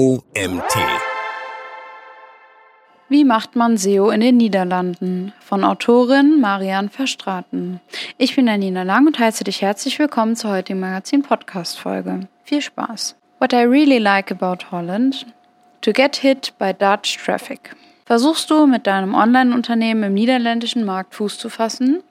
OMT. Wie macht man SEO in den Niederlanden? Von Autorin Marian Verstraaten. Ich bin Anina Lang und heiße dich herzlich willkommen zur heutigen Magazin-Podcast-Folge. Viel Spaß. What I really like about Holland: to get hit by Dutch traffic. Versuchst du, mit deinem Online-Unternehmen im niederländischen Markt Fuß zu fassen?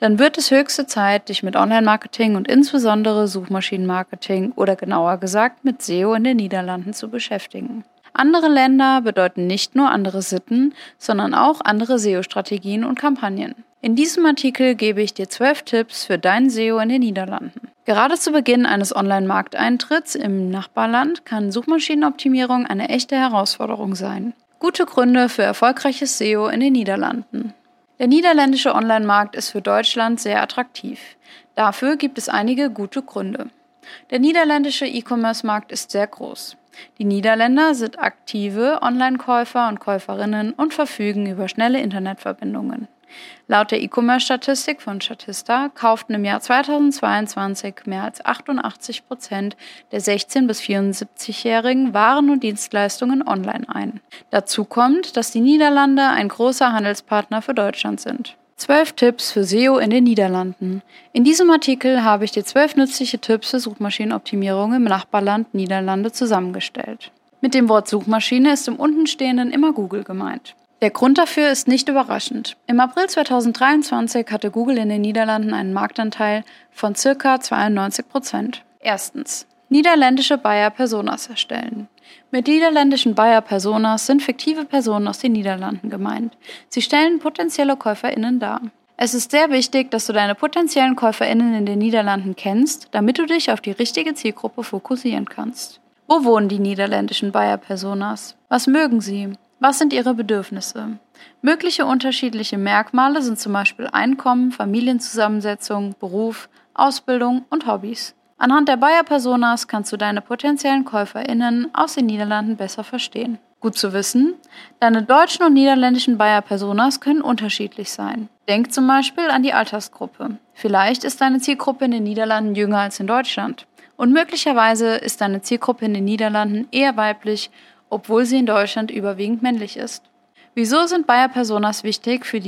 Dann wird es höchste Zeit, dich mit Online-Marketing und insbesondere Suchmaschinenmarketing oder genauer gesagt mit SEO in den Niederlanden zu beschäftigen. Andere Länder bedeuten nicht nur andere Sitten, sondern auch andere SEO-Strategien und Kampagnen. In diesem Artikel gebe ich dir 12 Tipps für dein SEO in den Niederlanden. Gerade zu Beginn eines Online-Markteintritts im Nachbarland kann Suchmaschinenoptimierung eine echte Herausforderung sein. Gute Gründe für erfolgreiches SEO in den Niederlanden. Der niederländische Online-Markt ist für Deutschland sehr attraktiv. Dafür gibt es einige gute Gründe. Der niederländische E-Commerce-Markt ist sehr groß. Die Niederländer sind aktive Online-Käufer und Käuferinnen und verfügen über schnelle Internetverbindungen. Laut der E-Commerce-Statistik von Statista kauften im Jahr 2022 mehr als 88% der 16- bis 74-Jährigen Waren und Dienstleistungen online ein. Dazu kommt, dass die Niederlande ein großer Handelspartner für Deutschland sind. 12 Tipps für SEO in den Niederlanden. In diesem Artikel habe ich dir 12 nützliche Tipps für Suchmaschinenoptimierung im Nachbarland Niederlande zusammengestellt. Mit dem Wort Suchmaschine ist im Untenstehenden immer Google gemeint. Der Grund dafür ist nicht überraschend. Im April 2023 hatte Google in den Niederlanden einen Marktanteil von ca. 92%. Erstens: niederländische Buyer-Personas erstellen. Mit niederländischen Buyer-Personas sind fiktive Personen aus den Niederlanden gemeint. Sie stellen potenzielle KäuferInnen dar. Es ist sehr wichtig, dass du deine potenziellen KäuferInnen in den Niederlanden kennst, damit du dich auf die richtige Zielgruppe fokussieren kannst. Wo wohnen die niederländischen Buyer-Personas? Was mögen sie? Was sind ihre Bedürfnisse? Mögliche unterschiedliche Merkmale sind zum Beispiel Einkommen, Familienzusammensetzung, Beruf, Ausbildung und Hobbys. Anhand der Buyer-Personas kannst du deine potenziellen KäuferInnen aus den Niederlanden besser verstehen. Gut zu wissen: deine deutschen und niederländischen Buyer-Personas können unterschiedlich sein. Denk zum Beispiel an die Altersgruppe. Vielleicht ist deine Zielgruppe in den Niederlanden jünger als in Deutschland. Und möglicherweise ist deine Zielgruppe in den Niederlanden eher weiblich, obwohl sie in Deutschland überwiegend männlich ist. Wieso sind Buyer-Personas wichtig für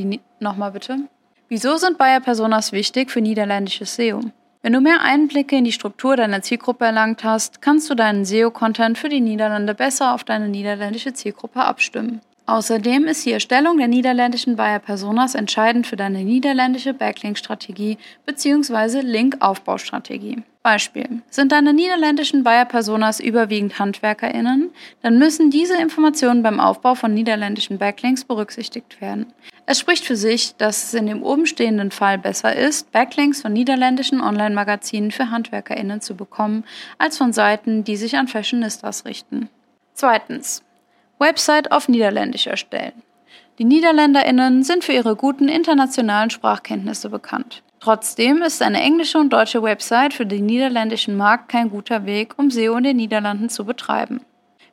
niederländisches SEO? Wenn du mehr Einblicke in die Struktur deiner Zielgruppe erlangt hast, kannst du deinen SEO-Content für die Niederlande besser auf deine niederländische Zielgruppe abstimmen. Außerdem ist die Erstellung der niederländischen Buyer-Personas entscheidend für deine niederländische Backlink-Strategie bzw. Link-Aufbaustrategie. Beispiel: sind deine niederländischen Buyer-Personas überwiegend HandwerkerInnen, dann müssen diese Informationen beim Aufbau von niederländischen Backlinks berücksichtigt werden. Es spricht für sich, dass es in dem obenstehenden Fall besser ist, Backlinks von niederländischen Online-Magazinen für HandwerkerInnen zu bekommen, als von Seiten, die sich an Fashionistas richten. Zweitens: Website auf Niederländisch erstellen. Die NiederländerInnen sind für ihre guten internationalen Sprachkenntnisse bekannt. Trotzdem ist eine englische und deutsche Website für den niederländischen Markt kein guter Weg, um SEO in den Niederlanden zu betreiben.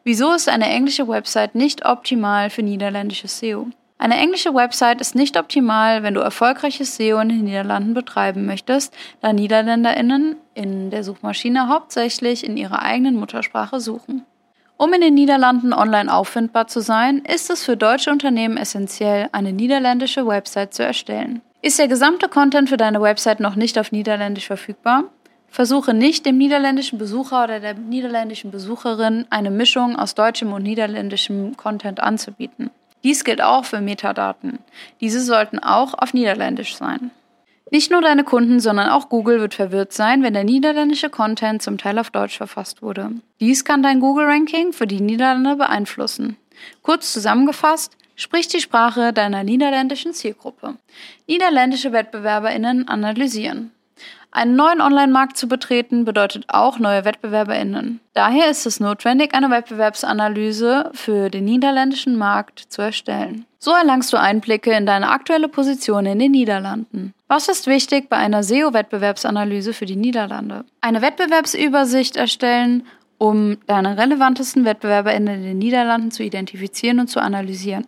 Wieso ist eine englische Website nicht optimal für niederländisches SEO? Eine englische Website ist nicht optimal, wenn du erfolgreiches SEO in den Niederlanden betreiben möchtest, da NiederländerInnen in der Suchmaschine hauptsächlich in ihrer eigenen Muttersprache suchen. Um in den Niederlanden online auffindbar zu sein, ist es für deutsche Unternehmen essentiell, eine niederländische Website zu erstellen. Ist der gesamte Content für deine Website noch nicht auf Niederländisch verfügbar? Versuche nicht, dem niederländischen Besucher oder der niederländischen Besucherin eine Mischung aus deutschem und niederländischem Content anzubieten. Dies gilt auch für Metadaten. Diese sollten auch auf Niederländisch sein. Nicht nur deine Kunden, sondern auch Google wird verwirrt sein, wenn der niederländische Content zum Teil auf Deutsch verfasst wurde. Dies kann dein Google-Ranking für die Niederlande beeinflussen. Kurz zusammengefasst: sprich die Sprache deiner niederländischen Zielgruppe. Niederländische WettbewerberInnen analysieren. Einen neuen Online-Markt zu betreten bedeutet auch neue WettbewerberInnen. Daher ist es notwendig, eine Wettbewerbsanalyse für den niederländischen Markt zu erstellen. So erlangst du Einblicke in deine aktuelle Position in den Niederlanden. Was ist wichtig bei einer SEO-Wettbewerbsanalyse für die Niederlande? Eine Wettbewerbsübersicht erstellen, um deine relevantesten WettbewerberInnen in den Niederlanden zu identifizieren und zu analysieren.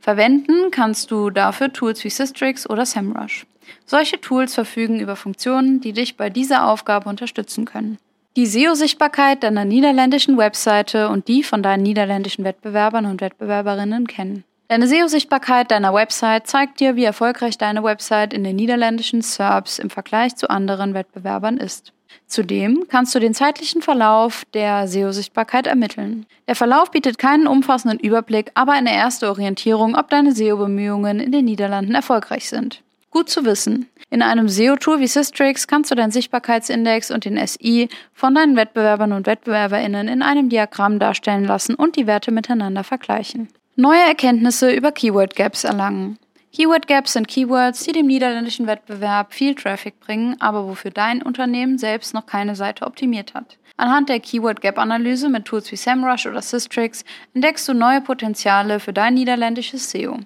Verwenden kannst du dafür Tools wie Sistrix oder Semrush. Solche Tools verfügen über Funktionen, die dich bei dieser Aufgabe unterstützen können. Die SEO-Sichtbarkeit deiner niederländischen Webseite und die von deinen niederländischen Wettbewerbern und Wettbewerberinnen kennen. Deine SEO-Sichtbarkeit deiner Website zeigt dir, wie erfolgreich deine Website in den niederländischen SERPs im Vergleich zu anderen Wettbewerbern ist. Zudem kannst du den zeitlichen Verlauf der SEO-Sichtbarkeit ermitteln. Der Verlauf bietet keinen umfassenden Überblick, aber eine erste Orientierung, ob deine SEO-Bemühungen in den Niederlanden erfolgreich sind. Gut zu wissen. In einem SEO-Tool wie Sistrix kannst du deinen Sichtbarkeitsindex und den SI von deinen Wettbewerbern und WettbewerberInnen in einem Diagramm darstellen lassen und die Werte miteinander vergleichen. Neue Erkenntnisse über Keyword-Gaps erlangen. Keyword-Gaps sind Keywords, die dem niederländischen Wettbewerb viel Traffic bringen, aber wofür dein Unternehmen selbst noch keine Seite optimiert hat. Anhand der Keyword-Gap-Analyse mit Tools wie Semrush oder Sistrix entdeckst du neue Potenziale für dein niederländisches SEO.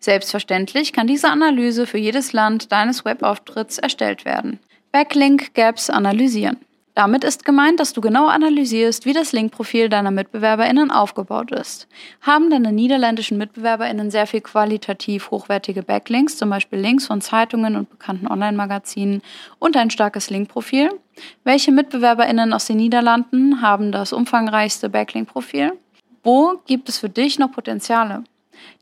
Selbstverständlich kann diese Analyse für jedes Land deines Webauftritts erstellt werden. Backlink-Gaps analysieren. Damit ist gemeint, dass du genau analysierst, wie das Linkprofil deiner MitbewerberInnen aufgebaut ist. Haben deine niederländischen MitbewerberInnen sehr viel qualitativ hochwertige Backlinks, zum Beispiel Links von Zeitungen und bekannten Online-Magazinen und ein starkes Linkprofil? Welche MitbewerberInnen aus den Niederlanden haben das umfangreichste Backlink-Profil? Wo gibt es für dich noch Potenziale?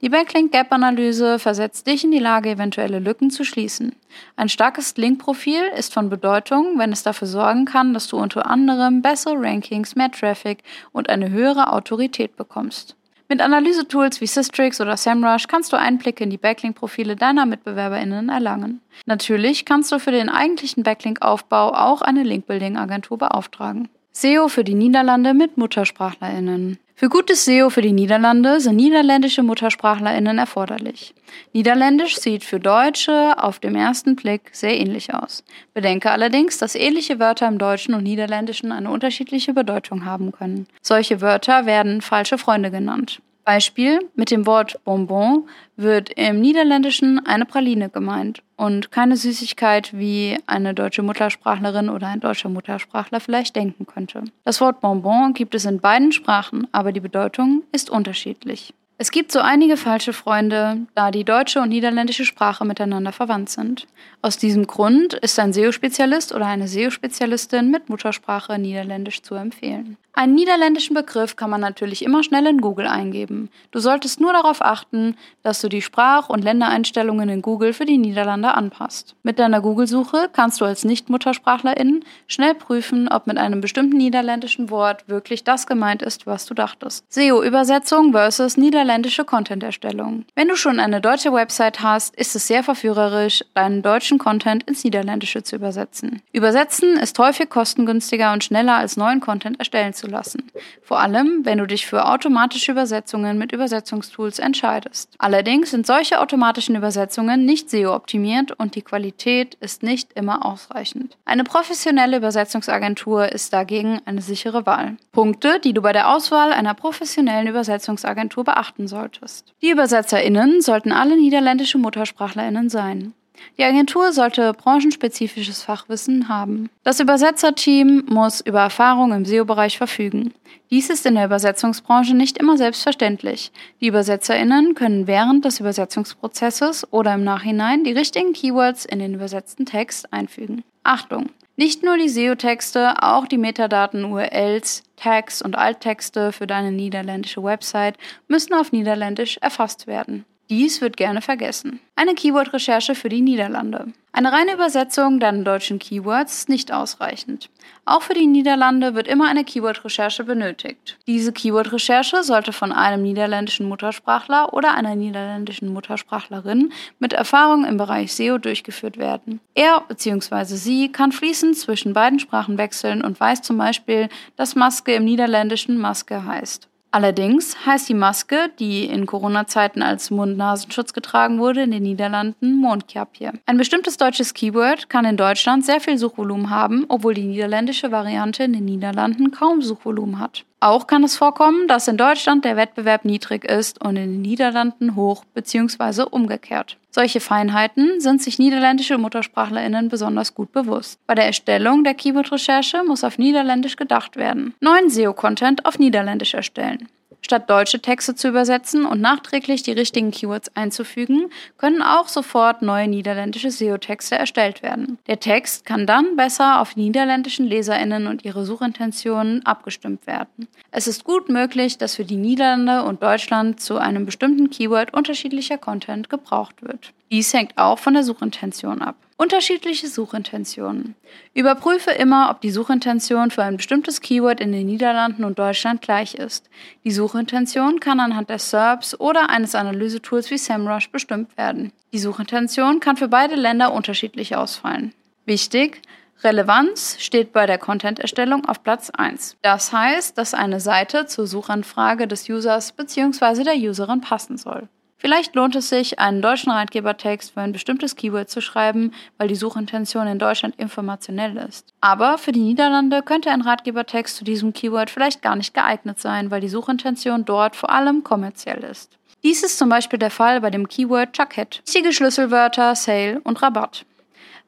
Die Backlink-Gap-Analyse versetzt dich in die Lage, eventuelle Lücken zu schließen. Ein starkes Link-Profil ist von Bedeutung, wenn es dafür sorgen kann, dass du unter anderem bessere Rankings, mehr Traffic und eine höhere Autorität bekommst. Mit Analysetools wie Sistrix oder Semrush kannst du Einblicke in die Backlink-Profile deiner MitbewerberInnen erlangen. Natürlich kannst du für den eigentlichen Backlink-Aufbau auch eine Link-Building-Agentur beauftragen. SEO für die Niederlande mit MuttersprachlerInnen. Für gutes SEO für die Niederlande sind niederländische MuttersprachlerInnen erforderlich. Niederländisch sieht für Deutsche auf dem ersten Blick sehr ähnlich aus. Bedenke allerdings, dass ähnliche Wörter im Deutschen und Niederländischen eine unterschiedliche Bedeutung haben können. Solche Wörter werden falsche Freunde genannt. Beispiel: Mit dem Wort Bonbon wird im Niederländischen eine Praline gemeint und keine Süßigkeit, wie eine deutsche Muttersprachlerin oder ein deutscher Muttersprachler vielleicht denken könnte. Das Wort Bonbon gibt es in beiden Sprachen, aber die Bedeutung ist unterschiedlich. Es gibt so einige falsche Freunde, da die deutsche und niederländische Sprache miteinander verwandt sind. Aus diesem Grund ist ein SEO-Spezialist oder eine SEO-Spezialistin mit Muttersprache Niederländisch zu empfehlen. Einen niederländischen Begriff kann man natürlich immer schnell in Google eingeben. Du solltest nur darauf achten, dass du die Sprach- und Ländereinstellungen in Google für die Niederlande anpasst. Mit deiner Google-Suche kannst du als Nicht-MuttersprachlerIn schnell prüfen, ob mit einem bestimmten niederländischen Wort wirklich das gemeint ist, was du dachtest. SEO-Übersetzung versus niederländische Content-Erstellung. Wenn du schon eine deutsche Website hast, ist es sehr verführerisch, deinen deutschen Content ins Niederländische zu übersetzen. Übersetzen ist häufig kostengünstiger und schneller als neuen Content erstellen zu lassen. Vor allem, wenn du dich für automatische Übersetzungen mit Übersetzungstools entscheidest. Allerdings sind solche automatischen Übersetzungen nicht SEO-optimiert und die Qualität ist nicht immer ausreichend. Eine professionelle Übersetzungsagentur ist dagegen eine sichere Wahl. Punkte, die du bei der Auswahl einer professionellen Übersetzungsagentur beachten solltest. Die ÜbersetzerInnen sollten alle niederländische MuttersprachlerInnen sein. Die Agentur sollte branchenspezifisches Fachwissen haben. Das Übersetzerteam muss über Erfahrung im SEO-Bereich verfügen. Dies ist in der Übersetzungsbranche nicht immer selbstverständlich. Die ÜbersetzerInnen können während des Übersetzungsprozesses oder im Nachhinein die richtigen Keywords in den übersetzten Text einfügen. Achtung! Nicht nur die SEO-Texte, auch die Metadaten, URLs, Tags und Alttexte für deine niederländische Website müssen auf Niederländisch erfasst werden. Dies wird gerne vergessen. Eine Keyword-Recherche für die Niederlande. Eine reine Übersetzung deiner deutschen Keywords ist nicht ausreichend. Auch für die Niederlande wird immer eine Keyword-Recherche benötigt. Diese Keyword-Recherche sollte von einem niederländischen Muttersprachler oder einer niederländischen Muttersprachlerin mit Erfahrung im Bereich SEO durchgeführt werden. Er bzw. sie kann fließend zwischen beiden Sprachen wechseln und weiß zum Beispiel, dass Maske im Niederländischen Maske heißt. Allerdings heißt die Maske, die in Corona-Zeiten als Mund-Nasen-Schutz getragen wurde, in den Niederlanden Mondkapje. Ein bestimmtes deutsches Keyword kann in Deutschland sehr viel Suchvolumen haben, obwohl die niederländische Variante in den Niederlanden kaum Suchvolumen hat. Auch kann es vorkommen, dass in Deutschland der Wettbewerb niedrig ist und in den Niederlanden hoch bzw. umgekehrt. Solche Feinheiten sind sich niederländische MuttersprachlerInnen besonders gut bewusst. Bei der Erstellung der Keyword-Recherche muss auf Niederländisch gedacht werden. Neuen SEO-Content auf Niederländisch erstellen. Statt deutsche Texte zu übersetzen und nachträglich die richtigen Keywords einzufügen, können auch sofort neue niederländische SEO-Texte erstellt werden. Der Text kann dann besser auf die niederländischen LeserInnen und ihre Suchintentionen abgestimmt werden. Es ist gut möglich, dass für die Niederlande und Deutschland zu einem bestimmten Keyword unterschiedlicher Content gebraucht wird. Dies hängt auch von der Suchintention ab. Unterschiedliche Suchintentionen. Überprüfe immer, ob die Suchintention für ein bestimmtes Keyword in den Niederlanden und Deutschland gleich ist. Die Suchintention kann anhand der SERPs oder eines Analysetools wie Semrush bestimmt werden. Die Suchintention kann für beide Länder unterschiedlich ausfallen. Wichtig: Relevanz steht bei der Content-Erstellung auf Platz 1. Das heißt, dass eine Seite zur Suchanfrage des Users bzw. der Userin passen soll. Vielleicht lohnt es sich, einen deutschen Ratgebertext für ein bestimmtes Keyword zu schreiben, weil die Suchintention in Deutschland informationell ist. Aber für die Niederlande könnte ein Ratgebertext zu diesem Keyword vielleicht gar nicht geeignet sein, weil die Suchintention dort vor allem kommerziell ist. Dies ist zum Beispiel der Fall bei dem Keyword Jacket. Wichtige Schlüsselwörter, Sale und Rabatt.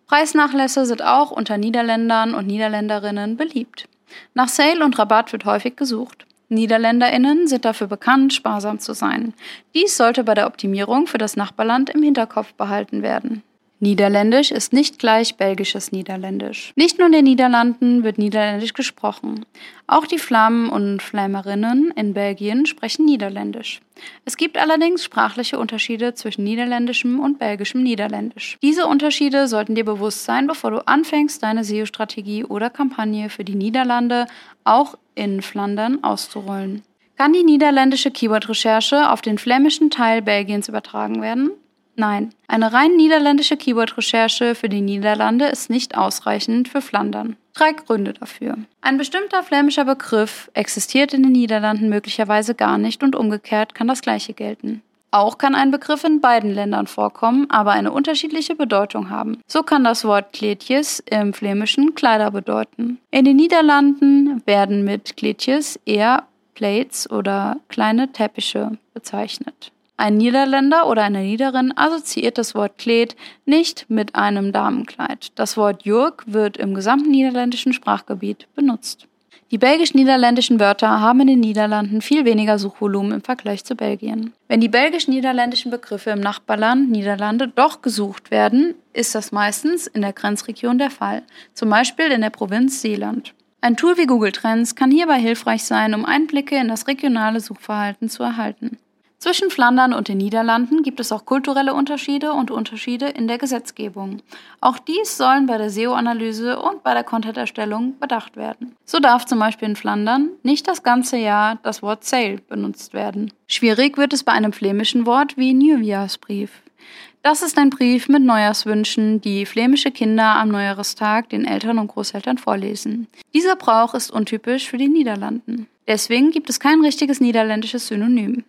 Preisnachlässe sind auch unter Niederländern und Niederländerinnen beliebt. Nach Sale und Rabatt wird häufig gesucht. NiederländerInnen sind dafür bekannt, sparsam zu sein. Dies sollte bei der Optimierung für das Nachbarland im Hinterkopf behalten werden. Niederländisch ist nicht gleich belgisches Niederländisch. Nicht nur in den Niederlanden wird Niederländisch gesprochen. Auch die Flamen und Flämerinnen in Belgien sprechen Niederländisch. Es gibt allerdings sprachliche Unterschiede zwischen niederländischem und belgischem Niederländisch. Diese Unterschiede sollten dir bewusst sein, bevor du anfängst, deine SEO-Strategie oder Kampagne für die Niederlande auch in Flandern auszurollen. Kann die niederländische Keyword-Recherche auf den flämischen Teil Belgiens übertragen werden? Nein, eine rein niederländische Keyword-Recherche für die Niederlande ist nicht ausreichend für Flandern. 3 Gründe dafür. Ein bestimmter flämischer Begriff existiert in den Niederlanden möglicherweise gar nicht und umgekehrt kann das Gleiche gelten. Auch kann ein Begriff in beiden Ländern vorkommen, aber eine unterschiedliche Bedeutung haben. So kann das Wort Kleedjes im Flämischen Kleider bedeuten. In den Niederlanden werden mit Kleedjes eher Plates oder kleine Teppiche bezeichnet. Ein Niederländer oder eine Niederin assoziiert das Wort Kleed nicht mit einem Damenkleid. Das Wort Jurk wird im gesamten niederländischen Sprachgebiet benutzt. Die belgisch-niederländischen Wörter haben in den Niederlanden viel weniger Suchvolumen im Vergleich zu Belgien. Wenn die belgisch-niederländischen Begriffe im Nachbarland Niederlande doch gesucht werden, ist das meistens in der Grenzregion der Fall, zum Beispiel in der Provinz Zeeland. Ein Tool wie Google Trends kann hierbei hilfreich sein, um Einblicke in das regionale Suchverhalten zu erhalten. Zwischen Flandern und den Niederlanden gibt es auch kulturelle Unterschiede und Unterschiede in der Gesetzgebung. Auch dies sollen bei der SEO-Analyse und bei der Content-Erstellung bedacht werden. So darf zum Beispiel in Flandern nicht das ganze Jahr das Wort Sale benutzt werden. Schwierig wird es bei einem flämischen Wort wie Nieuwjaarsbrief. Das ist ein Brief mit Neujahrswünschen, die flämische Kinder am Neujahrstag den Eltern und Großeltern vorlesen. Dieser Brauch ist untypisch für die Niederlanden. Deswegen gibt es kein richtiges niederländisches Synonym.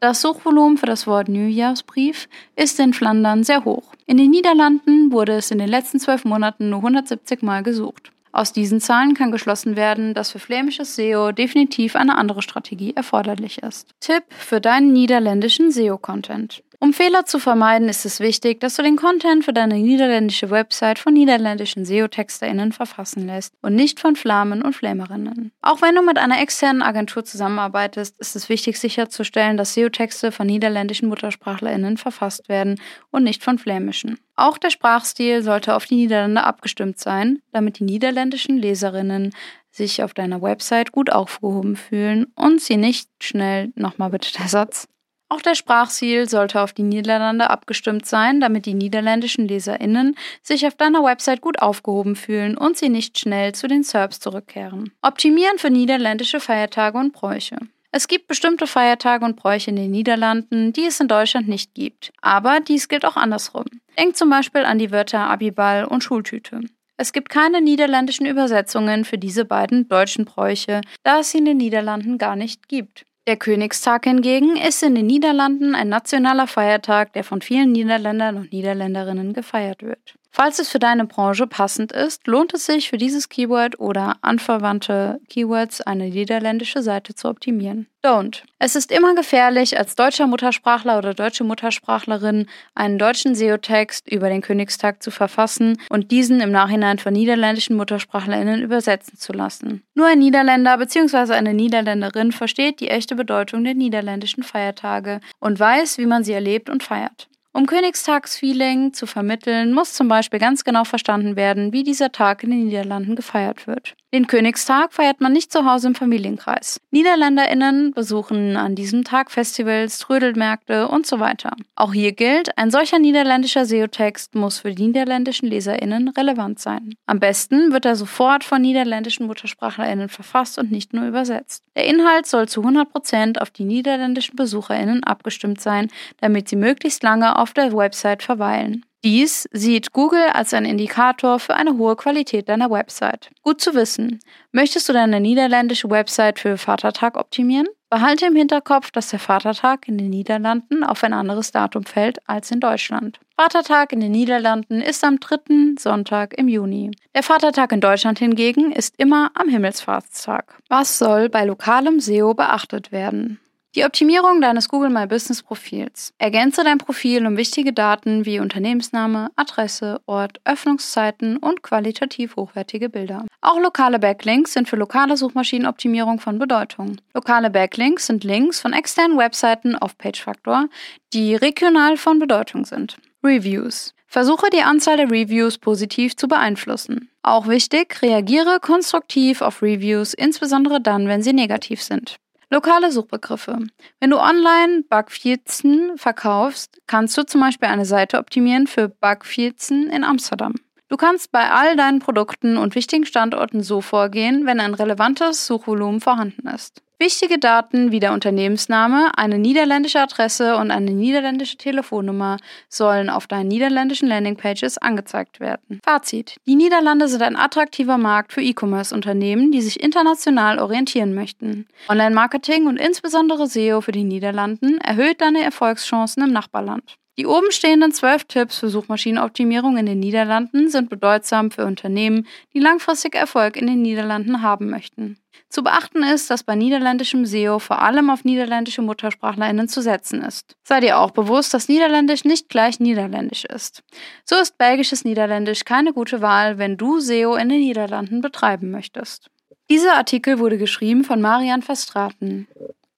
Das Suchvolumen für das Wort Neujahrsbrief ist in Flandern sehr hoch. In den Niederlanden wurde es in den letzten 12 Monaten nur 170 Mal gesucht. Aus diesen Zahlen kann geschlossen werden, dass für flämisches SEO definitiv eine andere Strategie erforderlich ist. Tipp für deinen niederländischen SEO-Content. Um Fehler zu vermeiden, ist es wichtig, dass du den Content für deine niederländische Website von niederländischen SEO-TexterInnen verfassen lässt und nicht von Flamen und Flämerinnen. Auch wenn du mit einer externen Agentur zusammenarbeitest, ist es wichtig sicherzustellen, dass SEO-Texte von niederländischen MuttersprachlerInnen verfasst werden und nicht von flämischen. Auch der Sprachstil sollte auf die Niederlande abgestimmt sein, damit die niederländischen LeserInnen sich auf deiner Website gut aufgehoben fühlen und sie nicht schnell, nochmal bitte der Satz, auch der Sprachstil sollte auf die Niederlande abgestimmt sein, damit die niederländischen LeserInnen sich auf deiner Website gut aufgehoben fühlen und sie nicht schnell zu den SERPs zurückkehren. Optimieren für niederländische Feiertage und Bräuche. Es gibt bestimmte Feiertage und Bräuche in den Niederlanden, die es in Deutschland nicht gibt. Aber dies gilt auch andersrum. Denk zum Beispiel an die Wörter Abiball und Schultüte. Es gibt keine niederländischen Übersetzungen für diese beiden deutschen Bräuche, da es sie in den Niederlanden gar nicht gibt. Der Königstag hingegen ist in den Niederlanden ein nationaler Feiertag, der von vielen Niederländern und Niederländerinnen gefeiert wird. Falls es für deine Branche passend ist, lohnt es sich für dieses Keyword oder anverwandte Keywords eine niederländische Seite zu optimieren. Don't. Es ist immer gefährlich, als deutscher Muttersprachler oder deutsche Muttersprachlerin einen deutschen SEO-Text über den Königstag zu verfassen und diesen im Nachhinein von niederländischen MuttersprachlerInnen übersetzen zu lassen. Nur ein Niederländer bzw. eine Niederländerin versteht die echte Bedeutung der niederländischen Feiertage und weiß, wie man sie erlebt und feiert. Um Königstagsfeeling zu vermitteln, muss zum Beispiel ganz genau verstanden werden, wie dieser Tag in den Niederlanden gefeiert wird. Den Königstag feiert man nicht zu Hause im Familienkreis. NiederländerInnen besuchen an diesem Tag Festivals, Trödelmärkte und so weiter. Auch hier gilt, ein solcher niederländischer SEO-Text muss für die niederländischen LeserInnen relevant sein. Am besten wird er sofort von niederländischen MuttersprachlerInnen verfasst und nicht nur übersetzt. Der Inhalt soll zu 100% auf die niederländischen BesucherInnen abgestimmt sein, damit sie möglichst lange auf der Website verweilen. Dies sieht Google als ein Indikator für eine hohe Qualität deiner Website. Gut zu wissen. Möchtest du deine niederländische Website für Vatertag optimieren? Behalte im Hinterkopf, dass der Vatertag in den Niederlanden auf ein anderes Datum fällt als in Deutschland. Vatertag in den Niederlanden ist am dritten Sonntag im Juni. Der Vatertag in Deutschland hingegen ist immer am Himmelfahrtstag. Was soll bei lokalem SEO beachtet werden? Die Optimierung deines Google My Business Profils. Ergänze dein Profil um wichtige Daten wie Unternehmensname, Adresse, Ort, Öffnungszeiten und qualitativ hochwertige Bilder. Auch lokale Backlinks sind für lokale Suchmaschinenoptimierung von Bedeutung. Lokale Backlinks sind Links von externen Webseiten auf Pagefactor, die regional von Bedeutung sind. Reviews. Versuche die Anzahl der Reviews positiv zu beeinflussen. Auch wichtig, reagiere konstruktiv auf Reviews, insbesondere dann, wenn sie negativ sind. Lokale Suchbegriffe. Wenn du online Backfiezen verkaufst, kannst du zum Beispiel eine Seite optimieren für Backfiezen in Amsterdam. Du kannst bei all deinen Produkten und wichtigen Standorten so vorgehen, wenn ein relevantes Suchvolumen vorhanden ist. Wichtige Daten wie der Unternehmensname, eine niederländische Adresse und eine niederländische Telefonnummer sollen auf deinen niederländischen Landingpages angezeigt werden. Fazit: Die Niederlande sind ein attraktiver Markt für E-Commerce-Unternehmen, die sich international orientieren möchten. Online-Marketing und insbesondere SEO für die Niederlanden erhöht deine Erfolgschancen im Nachbarland. Die oben stehenden 12 Tipps für Suchmaschinenoptimierung in den Niederlanden sind bedeutsam für Unternehmen, die langfristig Erfolg in den Niederlanden haben möchten. Zu beachten ist, dass bei niederländischem SEO vor allem auf niederländische MuttersprachlerInnen zu setzen ist. Sei dir auch bewusst, dass Niederländisch nicht gleich Niederländisch ist. So ist belgisches Niederländisch keine gute Wahl, wenn du SEO in den Niederlanden betreiben möchtest. Dieser Artikel wurde geschrieben von Marian Verstraaten.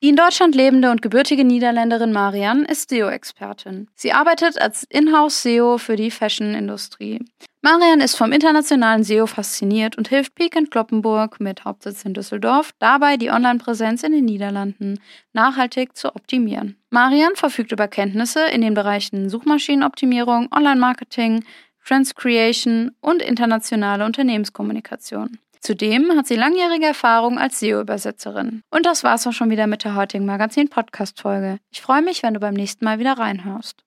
Die in Deutschland lebende und gebürtige Niederländerin Marian ist SEO-Expertin. Sie arbeitet als Inhouse-SEO für die Fashion-Industrie. Marian ist vom internationalen SEO fasziniert und hilft Peek & Cloppenburg mit Hauptsitz in Düsseldorf dabei, die Online-Präsenz in den Niederlanden nachhaltig zu optimieren. Marian verfügt über Kenntnisse in den Bereichen Suchmaschinenoptimierung, Online-Marketing, Trends-Creation und internationale Unternehmenskommunikation. Zudem hat sie langjährige Erfahrung als SEO-Übersetzerin. Und das war's auch schon wieder mit der heutigen Magazin-Podcast-Folge. Ich freue mich, wenn du beim nächsten Mal wieder reinhörst.